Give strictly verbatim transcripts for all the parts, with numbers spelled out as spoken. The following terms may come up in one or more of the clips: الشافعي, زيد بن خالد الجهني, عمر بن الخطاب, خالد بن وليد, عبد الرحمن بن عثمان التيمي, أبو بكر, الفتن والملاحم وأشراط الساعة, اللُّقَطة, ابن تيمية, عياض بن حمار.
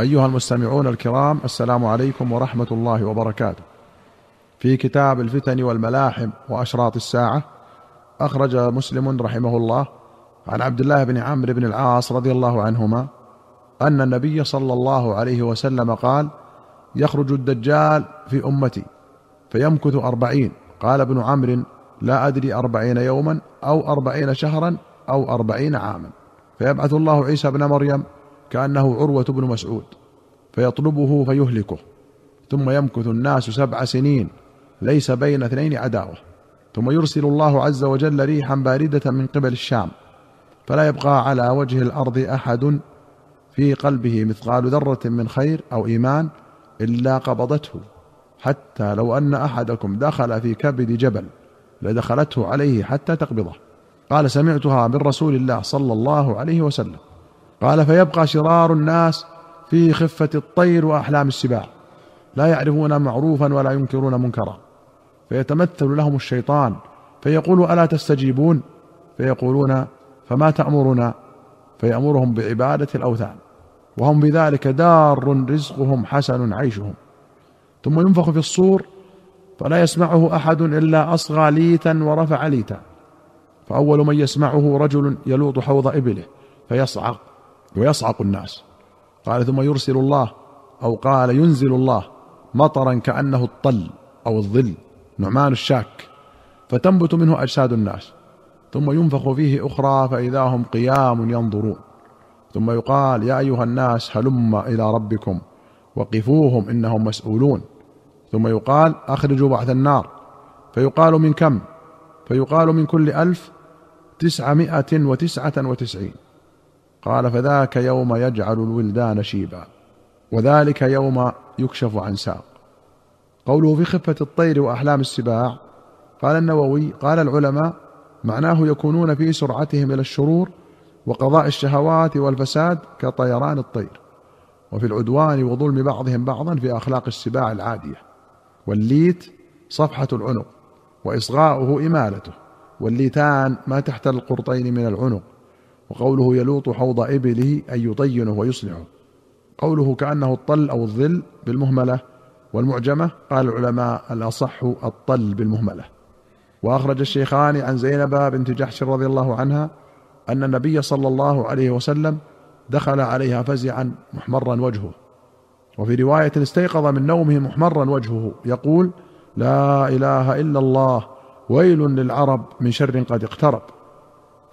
أيها المستمعون الكرام، السلام عليكم ورحمة الله وبركاته. في كتاب الفتن والملاحم وأشراط الساعة، أخرج مسلم رحمه الله عن عبد الله بن عمرو بن العاص رضي الله عنهما أن النبي صلى الله عليه وسلم قال: يخرج الدجال في أمتي فيمكث أربعين. قال ابن عمرو: لا أدري أربعين يوما أو أربعين شهرا أو أربعين عاما، فيبعث الله عيسى بن مريم كأنه عروة بن مسعود فيطلبه فيهلكه، ثم يمكث الناس سبع سنين ليس بين اثنين عداوة، ثم يرسل الله عز وجل ريحا باردة من قبل الشام، فلا يبقى على وجه الأرض أحد في قلبه مثقال ذرة من خير أو إيمان إلا قبضته، حتى لو أن أحدكم دخل في كبد جبل لدخلته عليه حتى تقبضه. قال: سمعتها من رسول الله صلى الله عليه وسلم. قال: فيبقى شرار الناس في خفة الطير وأحلام السباع، لا يعرفون معروفا ولا ينكرون منكرا، فيتمثل لهم الشيطان فيقول: ألا تستجيبون؟ فيقولون: فما تأمرنا؟ فيأمرهم بعبادة الأوثان، وهم بذلك دار رزقهم حسن عيشهم. ثم ينفخ في الصور فلا يسمعه أحد إلا أصغى ليتا ورفع ليتا، فأول من يسمعه رجل يلوط حوض إبله فيصعق ويصعق الناس. قال: ثم يرسل الله، أو قال ينزل الله، مطرا كأنه الطل أو الظل، نعمان الشاك، فتنبت منه أجساد الناس، ثم ينفخ فيه أخرى فإذا هم قيام ينظرون. ثم يقال: يا أيها الناس هلم إلى ربكم وقفوهم إنهم مسؤولون. ثم يقال: أخرجوا بعث النار. فيقال: من كم؟ فيقال: من كل ألف تسعمائة وتسعة وتسعين. قال: فذاك يوم يجعل الولدان شيبا، وذلك يوم يكشف عن ساق. قوله: في خفة الطير وأحلام السباع، قال النووي: قال العلماء: معناه يكونون في سرعتهم إلى الشرور وقضاء الشهوات والفساد كطيران الطير، وفي العدوان وظلم بعضهم بعضا في أخلاق السباع العادية. والليت صفحة العنق، وإصغاؤه إمالته، والليتان ما تحت القرطين من العنق. وقوله: يلوط حوض إبله، أي يطينه ويصلحه. قوله: كأنه الطل أو الظل بالمهملة والمعجمة، قال العلماء: الأصح الطل بالمهملة. وأخرج الشيخان عن زينب بنت جحش رضي الله عنها أن النبي صلى الله عليه وسلم دخل عليها فزعا محمرا وجهه، وفي رواية: استيقظ من نومه محمرا وجهه يقول: لا إله إلا الله، ويل للعرب من شر قد اقترب.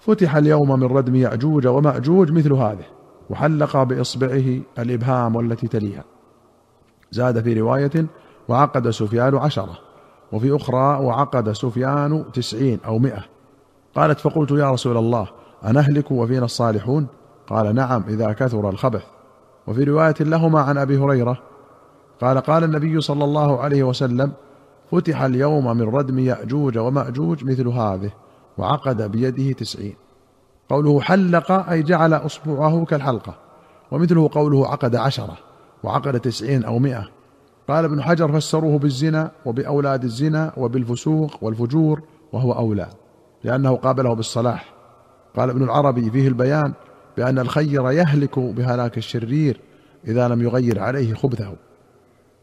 فتح اليوم من ردم يأجوج ومأجوج مثل هذه، وحلق بإصبعه الإبهام والتي تليها. زاد في رواية: وعقد سفيان عشرة، وفي أخرى: وعقد سفيان تسعين أو مئة. قالت: فقلت: يا رسول الله، أنهلك وفينا الصالحون؟ قال: نعم، إذا كثر الخبث. وفي رواية لهما عن أبي هريرة قال: قال النبي صلى الله عليه وسلم: فتح اليوم من ردم يأجوج ومأجوج مثل هذه، وعقد بيده تسعين. قوله: حلق، أي جعل أصبعه كالحلقة، ومثله قوله: عقد عشرة، وعقد تسعين أو مئة. قال ابن حجر: فسروه بالزنا وبأولاد الزنا وبالفسوق والفجور، وهو أولى، لأنه قابله بالصلاح. قال ابن العربي: فيه البيان بأن الخير يهلك بهلاك الشرير إذا لم يغير عليه خبثه،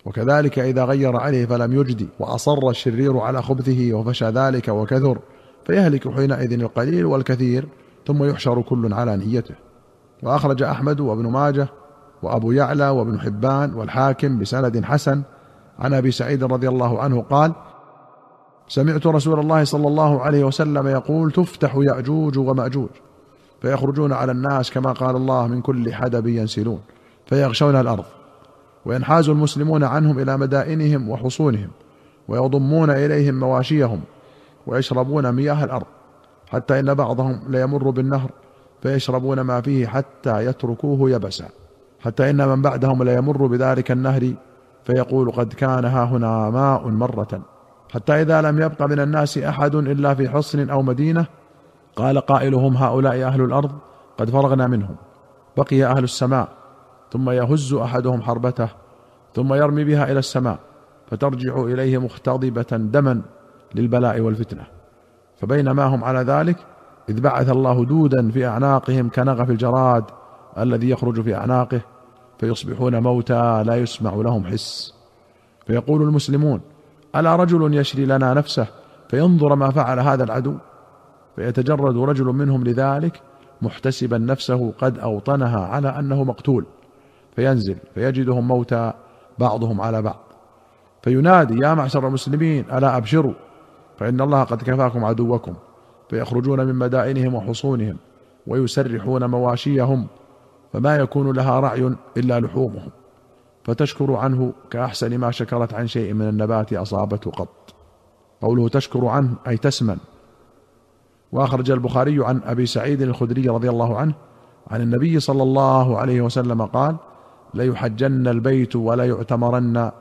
وكذلك إذا غير عليه فلم يجدي وأصر الشرير على خبثه وفشى ذلك وكثر، فيهلك حينئذ القليل والكثير، ثم يحشر كل على نيته. وأخرج أحمد وابن ماجه وأبو يعلى وابن حبان والحاكم بسند حسن عن أبي سعيد رضي الله عنه قال: سمعت رسول الله صلى الله عليه وسلم يقول: تفتح يأجوج ومأجوج فيخرجون على الناس كما قال الله: من كل حدب ينسلون، فيغشون الأرض، وينحاز المسلمون عنهم إلى مدائنهم وحصونهم، ويضمون إليهم مواشيهم، ويشربون مياه الأرض، حتى إن بعضهم ليمر بالنهر فيشربون ما فيه حتى يتركوه يبسا، حتى إن من بعدهم ليمر بذلك النهر فيقول: قد كان هاهنا ماء مرة، حتى إذا لم يبق من الناس أحد إلا في حصن أو مدينة قال قائلهم: هؤلاء أهل الأرض قد فرغنا منهم، بقي أهل السماء. ثم يهز أحدهم حربته ثم يرمي بها إلى السماء، فترجع إليه مختضبة دما للبلاء والفتنة. فبينما هم على ذلك إذ بعث الله دودا في أعناقهم كنغف الجراد الذي يخرج في أعناقه، فيصبحون موتى لا يسمع لهم حس. فيقول المسلمون: ألا رجل يشري لنا نفسه فينظر ما فعل هذا العدو؟ فيتجرد رجل منهم لذلك محتسبا نفسه قد أوطنها على أنه مقتول، فينزل فيجدهم موتى بعضهم على بعض، فينادي: يا معشر المسلمين ألا أبشروا، فإن الله قد كفاكم عدوكم. فيخرجون من مدائنهم وحصونهم ويسرحون مواشيهم، فما يكون لها رعي إلا لحومهم، فتشكر عنه كأحسن ما شكرت عن شيء من النبات أصابته قط. قوله تشكر عنه أي تسمن. وأخرج البخاري عن أبي سعيد الخدري رضي الله عنه عن النبي صلى الله عليه وسلم قال: ليحجن البيت ولا يعتمرن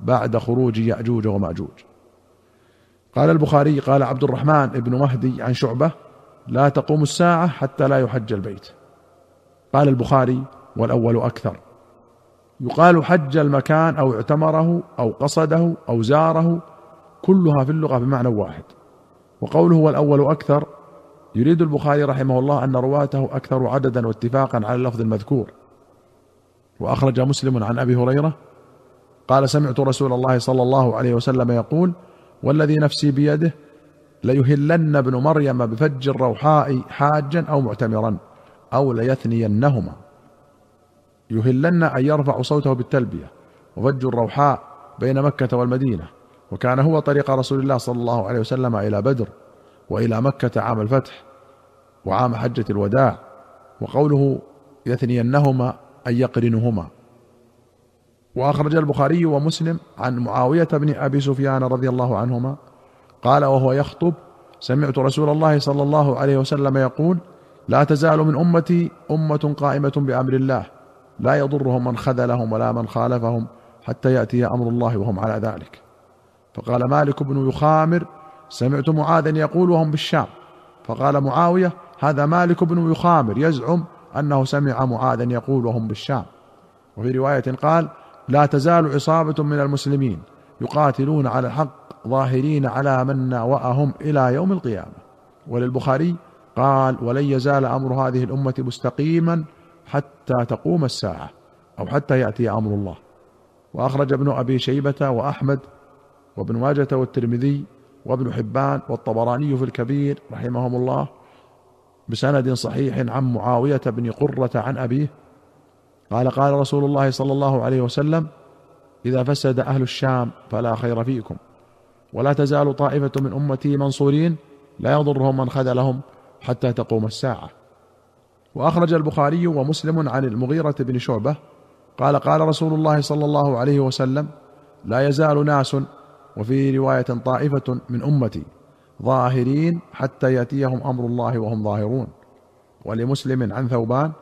بعد خروج يأجوج ومأجوج. قال البخاري: قال عبد الرحمن بن مهدي عن شعبة: لا تقوم الساعة حتى لا يحج البيت. قال البخاري: والأول أكثر. يقال حج المكان أو اعتمره أو قصده أو زاره، كلها في اللغة بمعنى واحد. وقوله والأول أكثر يريد البخاري رحمه الله أن رواته أكثر عددا واتفاقا على اللفظ المذكور. وأخرج مسلم عن أبي هريرة قال: سمعت رسول الله صلى الله عليه وسلم يقول: والذي نفسي بيده ليهلن ابن مريم بفج الروحاء حاجا أو معتمرا أو ليثنينهما. يهلن أن يرفع صوته بالتلبية، وفج الروحاء بين مكة والمدينة، وكان هو طريق رسول الله صلى الله عليه وسلم إلى بدر وإلى مكة عام الفتح وعام حجة الوداع. وقوله يثنينهما أي يقرنهما. وأخرج البخاري ومسلم عن معاوية بن أبي سفيان رضي الله عنهما قال وهو يخطب: سمعت رسول الله صلى الله عليه وسلم يقول: لا تزال من أمتي أمة قائمة بأمر الله، لا يضرهم من خذلهم ولا من خالفهم حتى يأتي أمر الله وهم على ذلك. فقال مالك بن يخامر: سمعت معاذا يقول وهم بالشام. فقال معاوية: هذا مالك بن يخامر يزعم أنه سمع معاذا يقول وهم بالشام. وفي رواية قال: لا تزال عصابة من المسلمين يقاتلون على الحق ظاهرين على من ناوأهم إلى يوم القيامة. وللبخاري قال: ولن يزال أمر هذه الأمة مستقيما حتى تقوم الساعة أو حتى يأتي أمر الله. وأخرج ابن أبي شيبة وأحمد وابن ماجة والترمذي وابن حبان والطبراني في الكبير رحمهم الله بسند صحيح عن معاوية بن قرة عن أبيه قال: قال رسول الله صلى الله عليه وسلم: إذا فسد أهل الشام فلا خير فيكم، ولا تزال طائفة من أمتي منصورين لا يضرهم من خذلهم حتى تقوم الساعة. وأخرج البخاري ومسلم عن المغيرة بن شعبة قال: قال رسول الله صلى الله عليه وسلم: لا يزال ناس، وفي رواية طائفة من أمتي ظاهرين حتى يأتيهم أمر الله وهم ظاهرون. ولمسلم عن ثوبان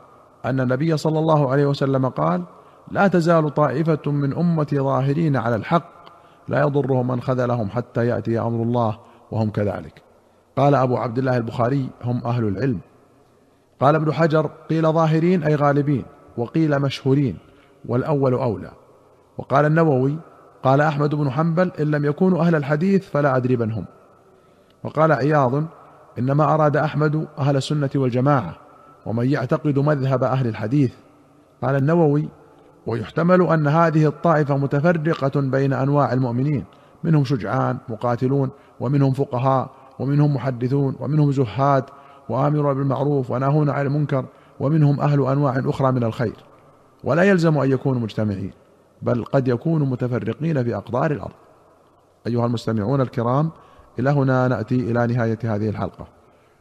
أن النبي صلى الله عليه وسلم قال: لا تزال طائفة من أمتي ظاهرين على الحق، لا يضرهم من خذلهم حتى يأتي أمر الله وهم كذلك. قال أبو عبد الله البخاري: هم أهل العلم. قال ابن حجر: قيل ظاهرين أي غالبين، وقيل مشهورين، والأول أولى. وقال النووي: قال أحمد بن حنبل: إن لم يكونوا أهل الحديث فلا أدري من هم. وقال عياض: إنما أراد أحمد أهل السنة والجماعة ومن يعتقد مذهب أهل الحديث. قال النووي: ويحتمل أن هذه الطائفة متفرقة بين أنواع المؤمنين، منهم شجعان مقاتلون، ومنهم فقهاء، ومنهم محدثون، ومنهم زهاد وآمرون بالمعروف وناهون عن المنكر، ومنهم أهل أنواع أخرى من الخير. ولا يلزم أن يكونوا مجتمعين، بل قد يكونوا متفرقين في أقطار الأرض. أيها المستمعون الكرام، إلى هنا نأتي إلى نهاية هذه الحلقة،